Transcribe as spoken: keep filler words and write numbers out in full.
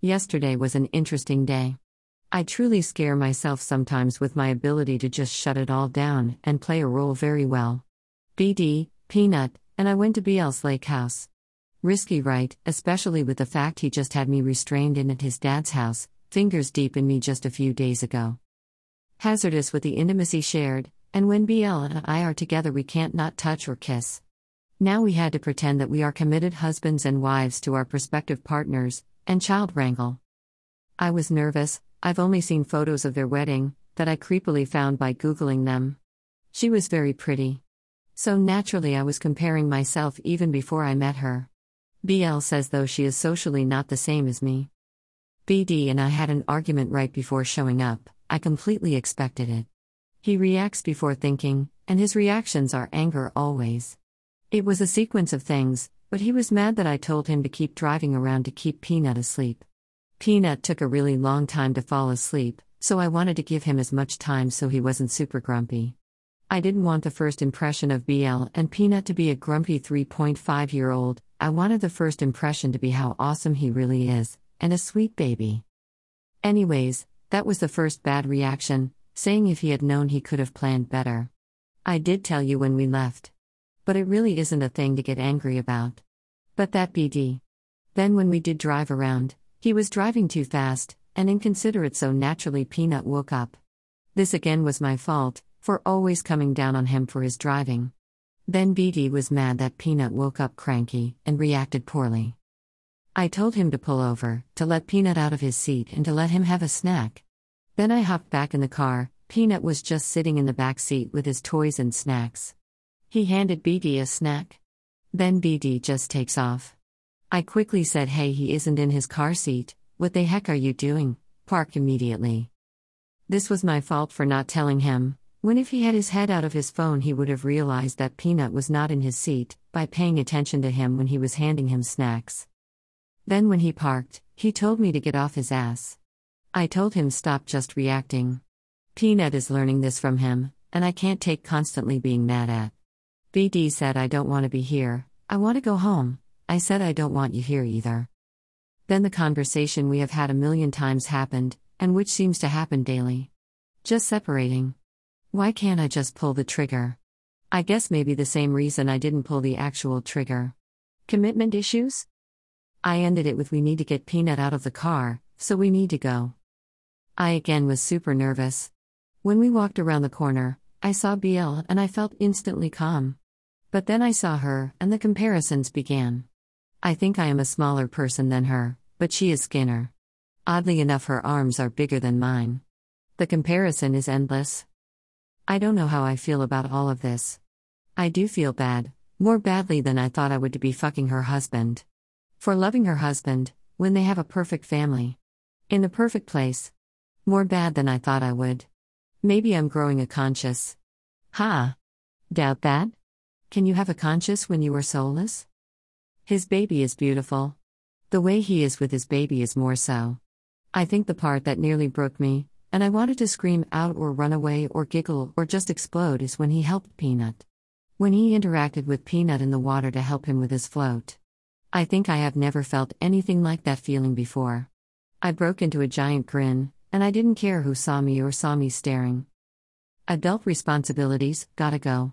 Yesterday was an interesting day. I truly scare myself sometimes with my ability to just shut it all down and play a role very well. B D, Peanut, and I went to B L's lake house. Risky, right, especially with the fact he just had me restrained in at his dad's house, fingers deep in me just a few days ago. Hazardous with the intimacy shared, and when B L and I are together we can't not touch or kiss. Now we had to pretend that we are committed husbands and wives to our prospective partners, and child wrangle. I was nervous. I've only seen photos of their wedding, that I creepily found by Googling them. She was very pretty. So naturally I was comparing myself even before I met her. B L says though she is socially not the same as me. B D and I had an argument right before showing up. I completely expected it. He reacts before thinking, and his reactions are anger always. It was a sequence of things, but he was mad that I told him to keep driving around to keep Peanut asleep. Peanut took a really long time to fall asleep, so I wanted to give him as much time so he wasn't super grumpy. I didn't want the first impression of B L and Peanut to be a grumpy three point five year old, I wanted the first impression to be how awesome he really is, and a sweet baby. Anyways, that was the first bad reaction, saying if he had known he could have planned better. I did tell you when we left. But it really isn't a thing to get angry about. But that B D. Then when we did drive around, he was driving too fast, and inconsiderate, so naturally Peanut woke up. This again was my fault, for always coming down on him for his driving. Then B D was mad that Peanut woke up cranky and reacted poorly. I told him to pull over, to let Peanut out of his seat and to let him have a snack. Then I hopped back in the car. Peanut was just sitting in the back seat with his toys and snacks. He handed B D a snack. Then B D just takes off. I quickly said, "Hey, he isn't in his car seat, what the heck are you doing? Park immediately." This was my fault for not telling him, when if he had his head out of his phone he would have realized that Peanut was not in his seat, by paying attention to him when he was handing him snacks. Then when he parked, he told me to get off his ass. I told him stop just reacting. Peanut is learning this from him, and I can't take constantly being mad at. B D said, "I don't want to be here, I want to go home." I said, "I don't want you here either." Then the conversation we have had a million times happened, and which seems to happen daily. Just separating. Why can't I just pull the trigger? I guess maybe the same reason I didn't pull the actual trigger. Commitment issues? I ended it with, "We need to get Peanut out of the car, so we need to go." I again was super nervous. When we walked around the corner, I saw B L and I felt instantly calm. But then I saw her and the comparisons began. I think I am a smaller person than her, but she is skinner. Oddly enough, her arms are bigger than mine. The comparison is endless. I don't know how I feel about all of this. I do feel bad, more badly than I thought I would, to be fucking her husband. For loving her husband, when they have a perfect family. In the perfect place. More bad than I thought I would. Maybe I'm growing a conscience. Ha! Doubt that? Can you have a conscience when you are soulless? His baby is beautiful. The way he is with his baby is more so. I think the part that nearly broke me, and I wanted to scream out or run away or giggle or just explode, is when he helped Peanut. When he interacted with Peanut in the water to help him with his float. I think I have never felt anything like that feeling before. I broke into a giant grin, and I didn't care who saw me or saw me staring. Adult responsibilities, gotta go.